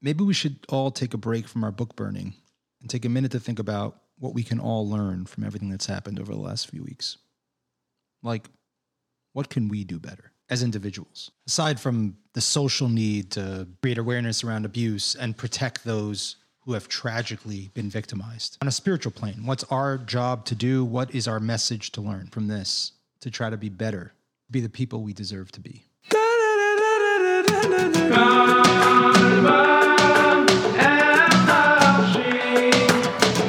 Maybe we should all take a break from our book burning and take a minute to think about what we can all learn from everything that's happened over the last few weeks. Like, what can we do better as individuals? Aside from the social need to create awareness around abuse and protect those who have tragically been victimized. On a spiritual plane, what's our job to do? What is our message to learn from this to try to be better, be the people we deserve to be?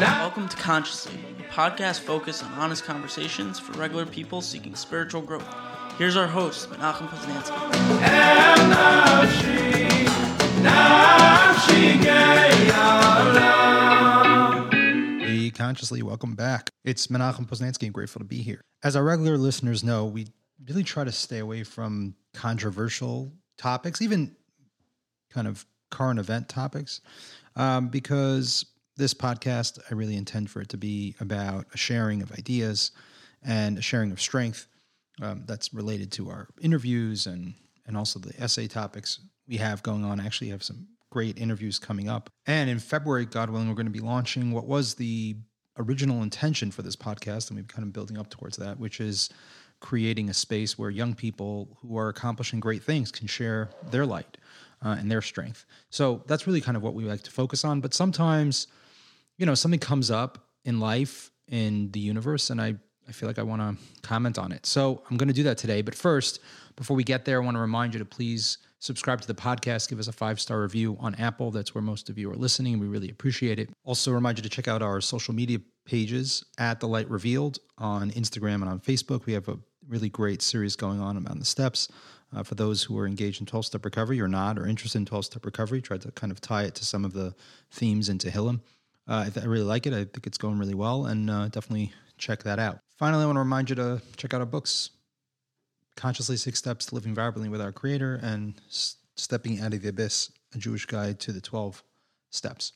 Welcome to Consciously, a podcast focused on honest conversations for regular people seeking spiritual growth. Here's our host, Menachem Poznansky. Hey, Consciously, welcome back. It's Menachem Poznansky, and grateful to be here. As our regular listeners know, we really try to stay away from controversial topics, even kind of current event topics, because this podcast, I really intend for it to be about a sharing of ideas and a sharing of strength. That's related to our interviews and also the essay topics we have going on. I actually have some great interviews coming up. And in February, God willing, we're going to be launching what was the original intention for this podcast, and we've been kind of building up towards that, which is creating a space where young people who are accomplishing great things can share their light and their strength. So that's really kind of what we like to focus on. But sometimes, you know, something comes up in life, in the universe, and I feel like I want to comment on it. So I'm going to do that today. But first, before we get there, I want to remind you to please subscribe to the podcast. Give us a 5-star review on Apple. That's where most of you are listening, and we really appreciate it. Also, remind you to check out our social media pages at The Light Revealed on Instagram and on Facebook. We have a really great series going on about the steps. For those who are engaged in 12-step recovery or not, or interested in 12-step recovery, tried to kind of tie it to some of the themes in Tehillim. I really like it. I think it's going really well, and definitely check that out. Finally, I want to remind you to check out our books, Consciously 6 Steps to Living Vibrantly with Our Creator, and Stepping Out of the Abyss, A Jewish Guide to the 12 Steps.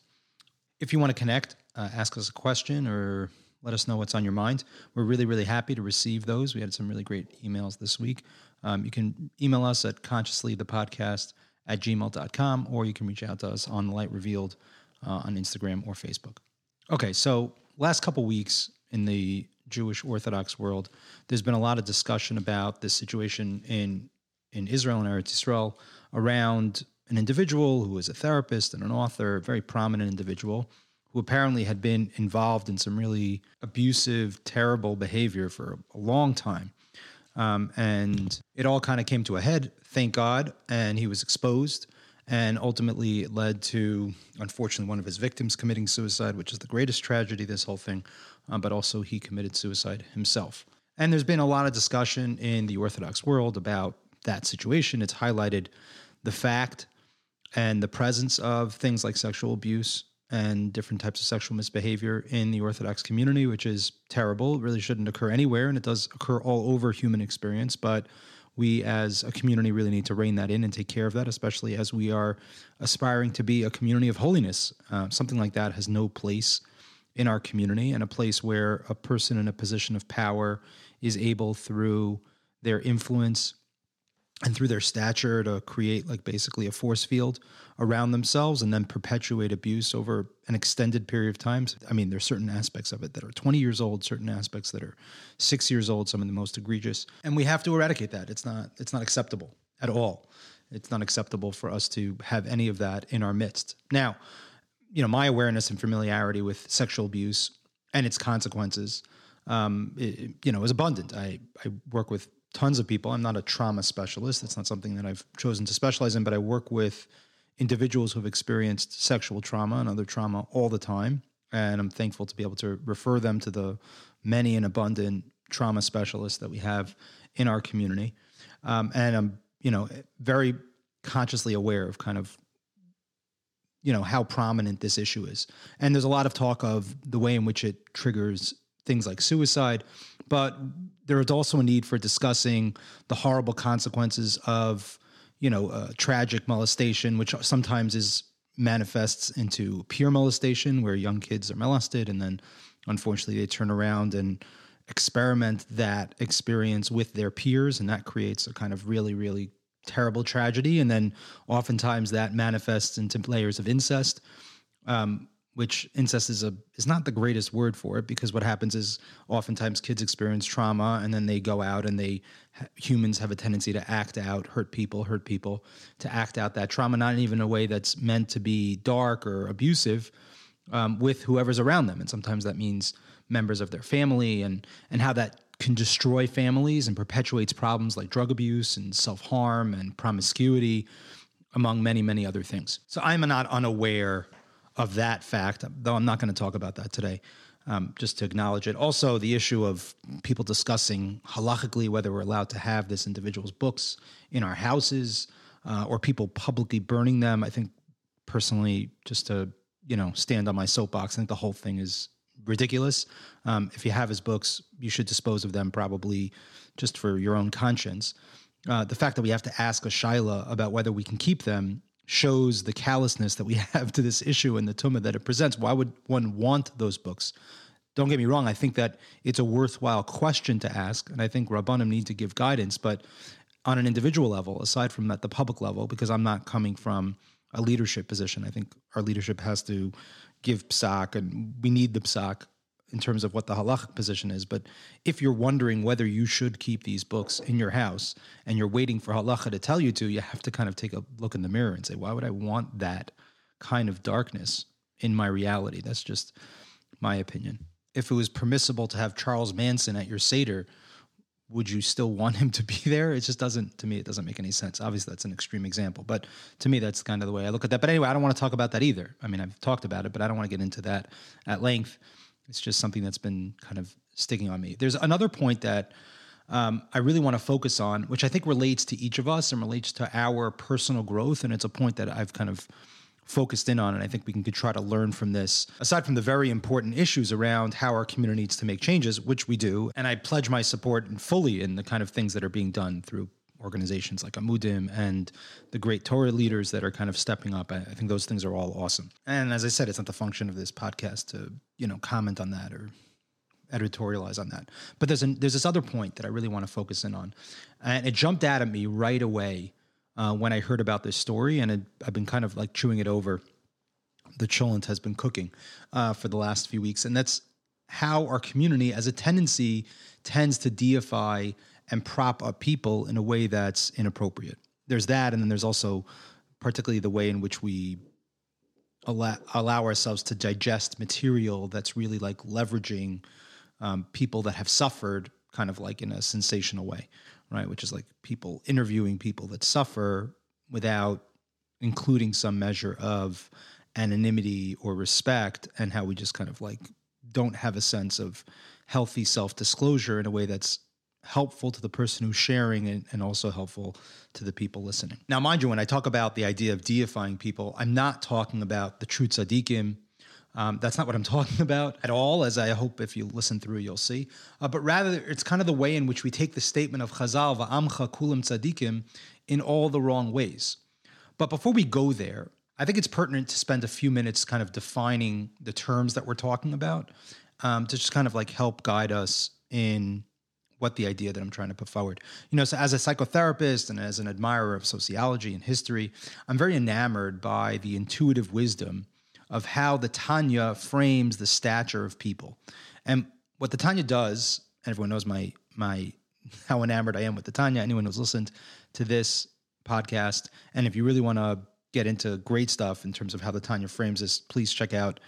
If you want to connect, ask us a question, or let us know what's on your mind. We're really, really happy to receive those. We had some really great emails this week. You can email us at consciouslythepodcast@gmail.com, or you can reach out to us on The Light Revealed on Instagram or Facebook. Okay, so last couple weeks in the Jewish Orthodox world, there's been a lot of discussion about this situation in Israel and Eretz Yisrael around an individual who is a therapist and an author, a very prominent individual, who apparently had been involved in some really abusive, terrible behavior for a long time. And it all kind of came to a head, thank God, and he was exposed. And ultimately it led to, unfortunately, one of his victims committing suicide, which is the greatest tragedy, this whole thing. But also he committed suicide himself. And there's been a lot of discussion in the Orthodox world about that situation. It's highlighted the fact and the presence of things like sexual abuse and different types of sexual misbehavior in the Orthodox community, which is terrible. It really shouldn't occur anywhere, and it does occur all over human experience. But we as a community really need to rein that in and take care of that, especially as we are aspiring to be a community of holiness. Something like that has no place in our community, and a place where a person in a position of power is able, through their influence and through their stature, to create like basically a force field around themselves and then perpetuate abuse over an extended period of time. I mean, there's certain aspects of it that are 20 years old, certain aspects that are 6 years old, some of the most egregious. And we have to eradicate that. It's not acceptable at all. It's not acceptable for us to have any of that in our midst. Now, you know, my awareness and familiarity with sexual abuse and its consequences, is abundant. I work with tons of people. I'm not a trauma specialist. It's not something that I've chosen to specialize in, but I work with individuals who have experienced sexual trauma and other trauma all the time. And I'm thankful to be able to refer them to the many and abundant trauma specialists that we have in our community. And I'm, very consciously aware of kind of, how prominent this issue is. And there's a lot of talk of the way in which it triggers things like suicide, but there is also a need for discussing the horrible consequences of, tragic molestation, which sometimes manifests into peer molestation, where young kids are molested and then unfortunately they turn around and experiment that experience with their peers, and that creates a kind of really, really terrible tragedy. And then oftentimes that manifests into layers of incest, which incest is not the greatest word for it, because what happens is oftentimes kids experience trauma and then they go out and humans have a tendency to act out, hurt people, to act out that trauma, not even a way that's meant to be dark or abusive, with whoever's around them. And sometimes that means members of their family, and how that can destroy families and perpetuates problems like drug abuse and self-harm and promiscuity, among many, many other things. So I'm not unaware of that fact, though I'm not going to talk about that today, just to acknowledge it. Also, the issue of people discussing halachically whether we're allowed to have this individual's books in our houses, or people publicly burning them. I think personally, just to stand on my soapbox, I think the whole thing is ridiculous. If you have his books, you should dispose of them, probably just for your own conscience. The fact that we have to ask a shaila about whether we can keep them shows the callousness that we have to this issue and the tumah that it presents. Why would one want those books? Don't get me wrong. I think that it's a worthwhile question to ask, and I think Rabbanim need to give guidance, but on an individual level, aside from at the public level, because I'm not coming from a leadership position. I think our leadership has to give psak, and we need the psak in terms of what the halachic position is. But if you're wondering whether you should keep these books in your house and you're waiting for halacha to tell you to, you have to kind of take a look in the mirror and say, why would I want that kind of darkness in my reality? That's just my opinion. If it was permissible to have Charles Manson at your Seder, would you still want him to be there? It just doesn't, to me, it doesn't make any sense. Obviously, that's an extreme example, but to me, that's kind of the way I look at that. But anyway, I don't want to talk about that either. I mean, I've talked about it, but I don't want to get into that at length. It's just something that's been kind of sticking on me. There's another point that I really want to focus on, which I think relates to each of us and relates to our personal growth, and it's a point that I've kind of focused in on, and I think we can try to learn from this, aside from the very important issues around how our community needs to make changes, which we do. And I pledge my support fully in the kind of things that are being done through organizations like Amudim and the great Torah leaders that are kind of stepping up. I think those things are all awesome. And as I said, it's not the function of this podcast to, comment on that or editorialize on that. But there's this other point that I really want to focus in on. And it jumped out at me right away when I heard about this story, and I've been kind of like chewing it over. The cholent has been cooking for the last few weeks. And that's how our community as a tendency tends to deify and prop up people in a way that's inappropriate. There's that, and then there's also particularly the way in which we allow ourselves to digest material that's really like leveraging people that have suffered kind of like in a sensational way, right? Which is like people interviewing people that suffer without including some measure of anonymity or respect, and how we just kind of like don't have a sense of healthy self-disclosure in a way that's helpful to the person who's sharing it and also helpful to the people listening. Now, mind you, when I talk about the idea of deifying people, I'm not talking about the true tzaddikim. That's not what I'm talking about at all, as I hope if you listen through, you'll see. But rather, it's kind of the way in which we take the statement of Chazal, va'amcha kulam tzaddikim, in all the wrong ways. But before we go there, I think it's pertinent to spend a few minutes kind of defining the terms that we're talking about, to just kind of like help guide us in what the idea that I'm trying to put forward. So as a psychotherapist and as an admirer of sociology and history, I'm very enamored by the intuitive wisdom of how the Tanya frames the stature of people. And what the Tanya does, and everyone knows how enamored I am with the Tanya, anyone who's listened to this podcast, and if you really want to get into great stuff in terms of how the Tanya frames this, please check out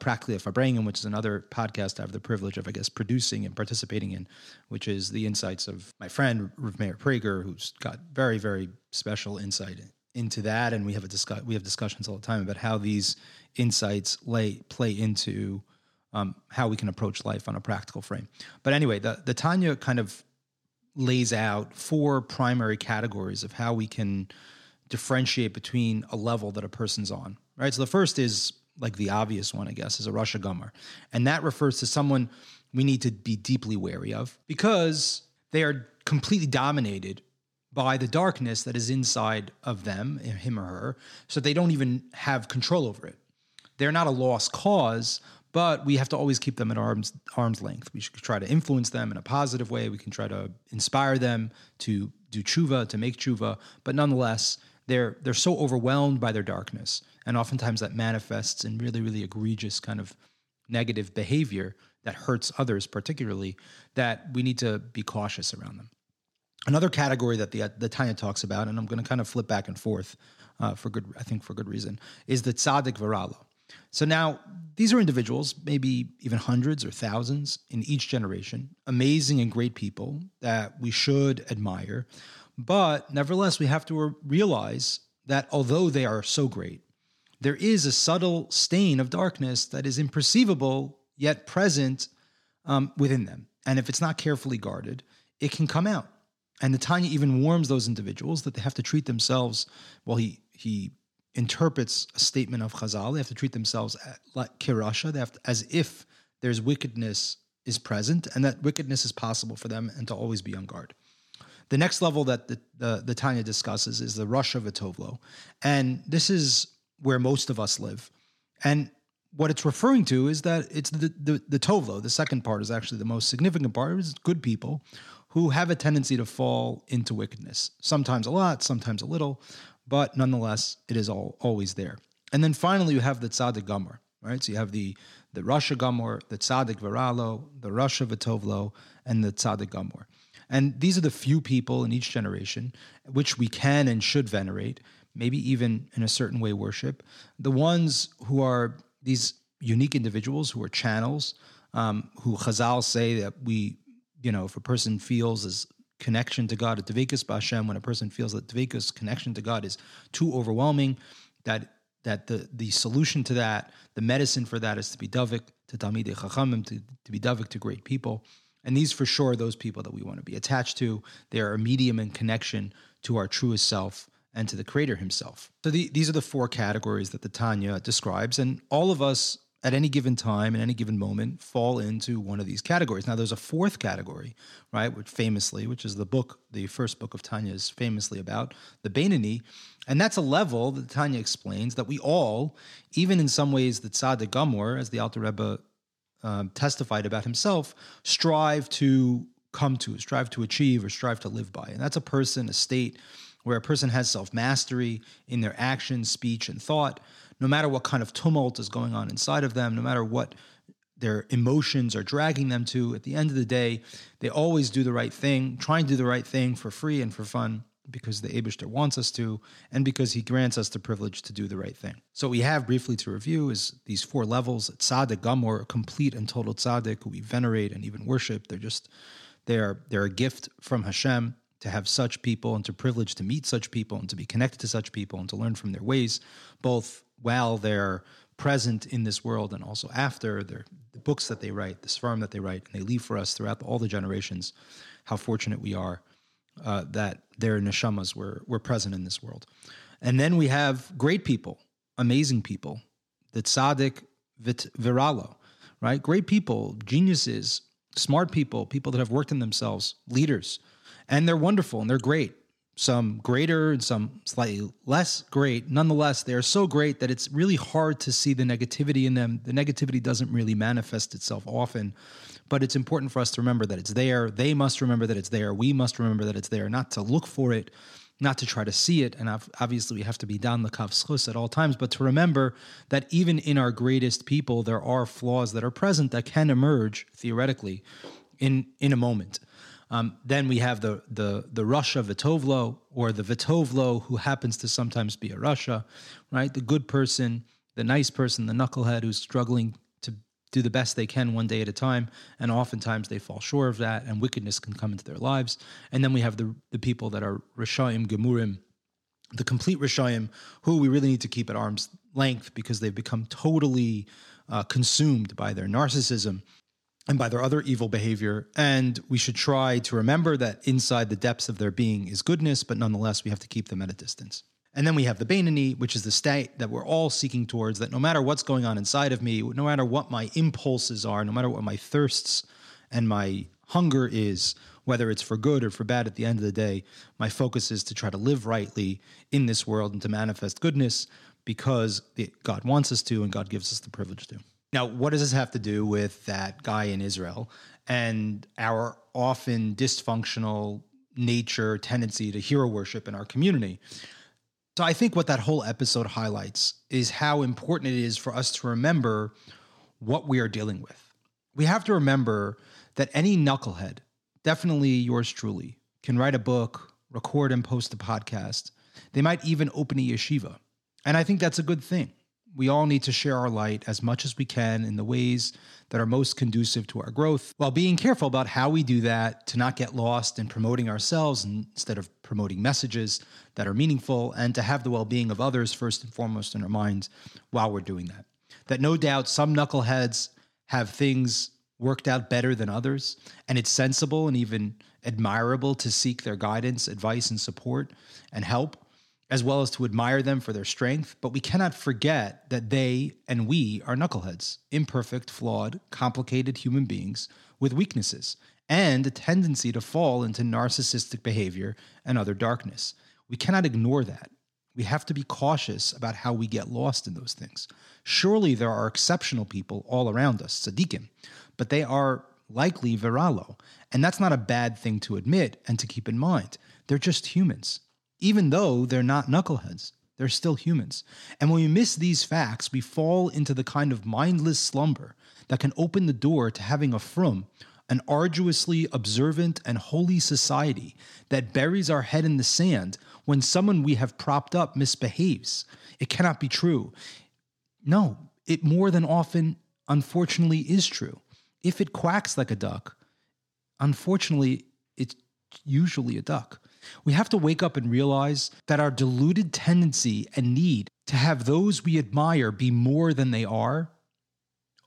Practical Fabriangum, which is another podcast I have the privilege of, producing and participating in, which is the insights of my friend, Mayer Prager, who's got very, very special insight into that. And we have discussions all the time about how these insights play into how we can approach life on a practical frame. But anyway, the Tanya kind of lays out four primary categories of how we can differentiate between a level that a person's on, right? So the first is like the obvious one, is a Rosh Hagomer. And that refers to someone we need to be deeply wary of because they are completely dominated by the darkness that is inside of them, him or her, so they don't even have control over it. They're not a lost cause, but we have to always keep them at arm's length. We should try to influence them in a positive way. We can try to inspire them to do tshuva, to make tshuva, but nonetheless, they're so overwhelmed by their darkness, and oftentimes that manifests in really, really egregious kind of negative behavior that hurts others particularly, that we need to be cautious around them. Another category that the Tanya talks about, and I'm going to kind of flip back and forth for good reason, is the tzaddik v'ra'lo. So now these are individuals, maybe even hundreds or thousands in each generation, amazing and great people that we should admire. But nevertheless, we have to realize that although they are so great, there is a subtle stain of darkness that is imperceivable yet present within them. And if it's not carefully guarded, it can come out. And the Tanya even warns those individuals that they have to treat themselves, well, he interprets a statement of Chazal, they have to treat themselves like kirasha, they have to, as if there's wickedness is present, and that wickedness is possible for them, and to always be on guard. The next level that the Tanya discusses is the Rasha V'Tovlo, and this is where most of us live. And what it's referring to is that it's the Tovlo, the second part is actually the most significant part, is good people who have a tendency to fall into wickedness, sometimes a lot, sometimes a little, but nonetheless, it is always there. And then finally, you have the Tzaddik Gamor, right? So you have the Rasha Gamor, the Tzaddik V'Ra'lo, the Rasha V'Tovlo, and the Tzaddik Gamor. And these are the few people in each generation which we can and should venerate, maybe even in a certain way worship. The ones who are these unique individuals who are channels, who Chazal say that we, you know, if a person feels this connection to God, a Dveikus B'Hashem, when a person feels that Dveikus connection to God is too overwhelming, that the solution to that, the medicine for that is to be Davik, to Talmidei Chachamim, to be Davik to great people. And these, for sure, are those people that we want to be attached to. They are a medium and connection to our truest self and to the Creator himself. So these are the four categories that the Tanya describes, and all of us at any given time, in any given moment, fall into one of these categories. Now, there's a fourth category, right, which is the first book of Tanya is famously about, the Beinoni, and that's a level that Tanya explains that we all, even in some ways the Tzaddik Gamor, as the Alter Rebbe testified about himself, strive to come to, strive to achieve, or strive to live by. And that's a state where a person has self-mastery in their actions, speech, and thought, no matter what kind of tumult is going on inside of them, no matter what their emotions are dragging them to. At the end of the day, they always do the right thing, trying to do the right thing for free and for fun, because the Eibishter wants us to, and because he grants us the privilege to do the right thing. So we have, briefly to review, is these four levels. Tzaddik Gamor, a complete and total tzaddik who we venerate and even worship. They're a gift from Hashem to have such people, and to privilege to meet such people, and to be connected to such people, and to learn from their ways, both while they're present in this world and also after. The books that they write, the Sfarim that they write, and they leave for us throughout all the generations. How fortunate we are that their neshamas were present in this world. And then we have great people, amazing people, the tzaddik v'ra'lo, right? Great people, geniuses, smart people, people that have worked in themselves, leaders, and they're wonderful and they're great. Some greater and some slightly less great. Nonetheless, they are so great that it's really hard to see the negativity in them. The negativity doesn't really manifest itself often, but it's important for us to remember that it's there. They must remember that it's there. We must remember that it's there, not to look for it, not to try to see it. And obviously, we have to be dan l'kav schus at all times, but to remember that even in our greatest people, there are flaws that are present that can emerge theoretically in a moment. Then we have the Rasha V'Tovlo, or the V'Tovlo who happens to sometimes be a Rasha, right? The good person, the nice person, the knucklehead who's struggling to do the best they can one day at a time, and oftentimes they fall short of that, and wickedness can come into their lives. And then we have the people that are Rishayim Gemurim, the complete Rishayim, who we really need to keep at arm's length because they've become totally consumed by their narcissism and by their other evil behavior. And we should try to remember that inside the depths of their being is goodness, but nonetheless, we have to keep them at a distance. And then we have the Beinoni, which is the state that we're all seeking towards, that no matter what's going on inside of me, no matter what my impulses are, no matter what my thirsts and my hunger is, whether it's for good or for bad, at the end of the day, my focus is to try to live rightly in this world and to manifest goodness because God wants us to and God gives us the privilege to. Now, what does this have to do with that guy in Israel and our often dysfunctional nature, tendency to hero worship in our community? So I think what that whole episode highlights is how important it is for us to remember what we are dealing with. We have to remember that any knucklehead, definitely yours truly, can write a book, record and post a podcast. They might even open a yeshiva. And I think that's a good thing. We all need to share our light as much as we can in the ways that are most conducive to our growth, while being careful about how we do that to not get lost in promoting ourselves instead of promoting messages that are meaningful, and to have the well-being of others first and foremost in our minds while we're doing that. That no doubt some knuckleheads have things worked out better than others, and it's sensible and even admirable to seek their guidance, advice, and support and help, as well as to admire them for their strength, but we cannot forget that they and we are knuckleheads, imperfect, flawed, complicated human beings with weaknesses and a tendency to fall into narcissistic behavior and other darkness. We cannot ignore that. We have to be cautious about how we get lost in those things. Surely there are exceptional people all around us, tzaddikim, but they are likely viralo, and that's not a bad thing to admit and to keep in mind. They're just humans. Even though they're not knuckleheads, they're still humans. And when we miss these facts, we fall into the kind of mindless slumber that can open the door to having a frum, an arduously observant and holy society that buries our head in the sand when someone we have propped up misbehaves. It cannot be true. No, it more than often, unfortunately, is true. If it quacks like a duck, unfortunately, it's usually a duck. We have to wake up and realize that our deluded tendency and need to have those we admire be more than they are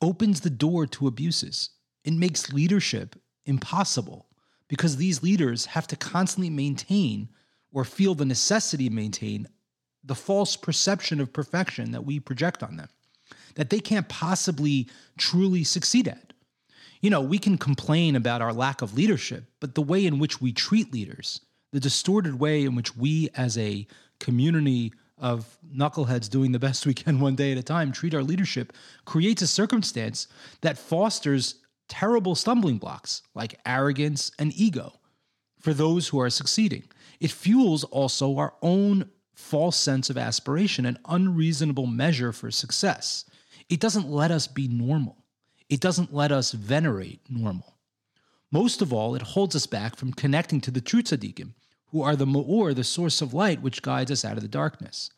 opens the door to abuses. It makes leadership impossible because these leaders have to constantly maintain or feel the necessity to maintain the false perception of perfection that we project on them, that they can't possibly truly succeed at. You know, we can complain about our lack of leadership, but the way in which we treat leaders, the distorted way in which we as a community of knuckleheads doing the best we can one day at a time treat our leadership, creates a circumstance that fosters terrible stumbling blocks like arrogance and ego for those who are succeeding. It fuels also our own false sense of aspiration and unreasonable measure for success. It doesn't let us be normal. It doesn't let us venerate normal. Most of all, it holds us back from connecting to the true tzaddikim, who are the ma'or, the source of light, which guides us out of the darkness.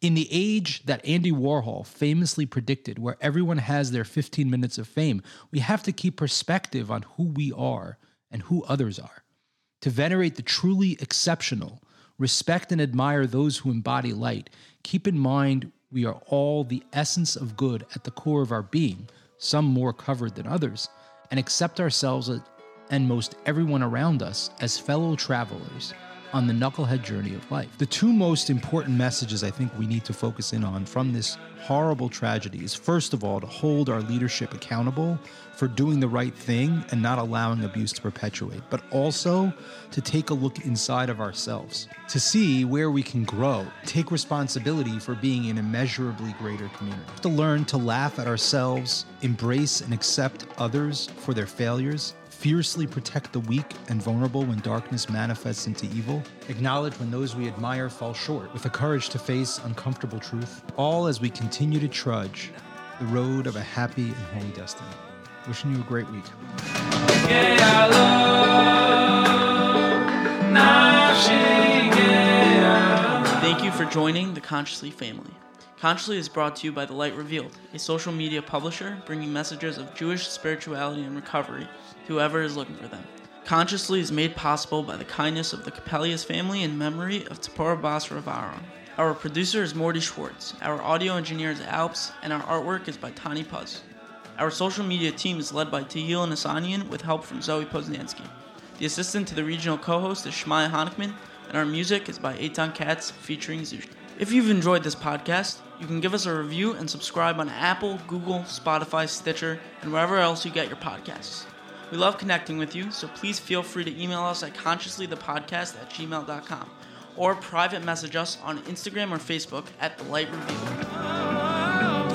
In the age that Andy Warhol famously predicted, where everyone has their 15 minutes of fame, we have to keep perspective on who we are and who others are. To venerate the truly exceptional, respect and admire those who embody light, keep in mind we are all the essence of good at the core of our being, some more covered than others, and accept ourselves and most everyone around us as fellow travelers on the knucklehead journey of life. The two most important messages I think we need to focus in on from this horrible tragedy is, first of all, to hold our leadership accountable for doing the right thing and not allowing abuse to perpetuate, but also to take a look inside of ourselves, to see where we can grow, take responsibility for being an immeasurably greater community. To learn to laugh at ourselves, embrace and accept others for their failures, fiercely protect the weak and vulnerable when darkness manifests into evil, acknowledge when those we admire fall short, with the courage to face uncomfortable truth, all as we continue to trudge the road of a happy and holy destiny. Wishing you a great week. Thank you for joining the Consciously family. Consciously is brought to you by The Light Revealed, a social media publisher bringing messages of Jewish spirituality and recovery to whoever is looking for them. Consciously is made possible by the kindness of the Capellius family in memory of Tzipora Bas Ravaro. Our producer is Morty Schwartz, our audio engineer is Alps, and our artwork is by Tani Puzz. Our social media team is led by Tihil and Asanian with help from Zoe Poznansky. The assistant to the regional co-host is Shmaya Hanekman, and our music is by Eitan Katz featuring Zushka. If you've enjoyed this podcast, you can give us a review and subscribe on Apple, Google, Spotify, Stitcher, and wherever else you get your podcasts. We love connecting with you, so please feel free to email us at consciouslythepodcast@gmail.com or private message us on Instagram or Facebook at The Light Revealed.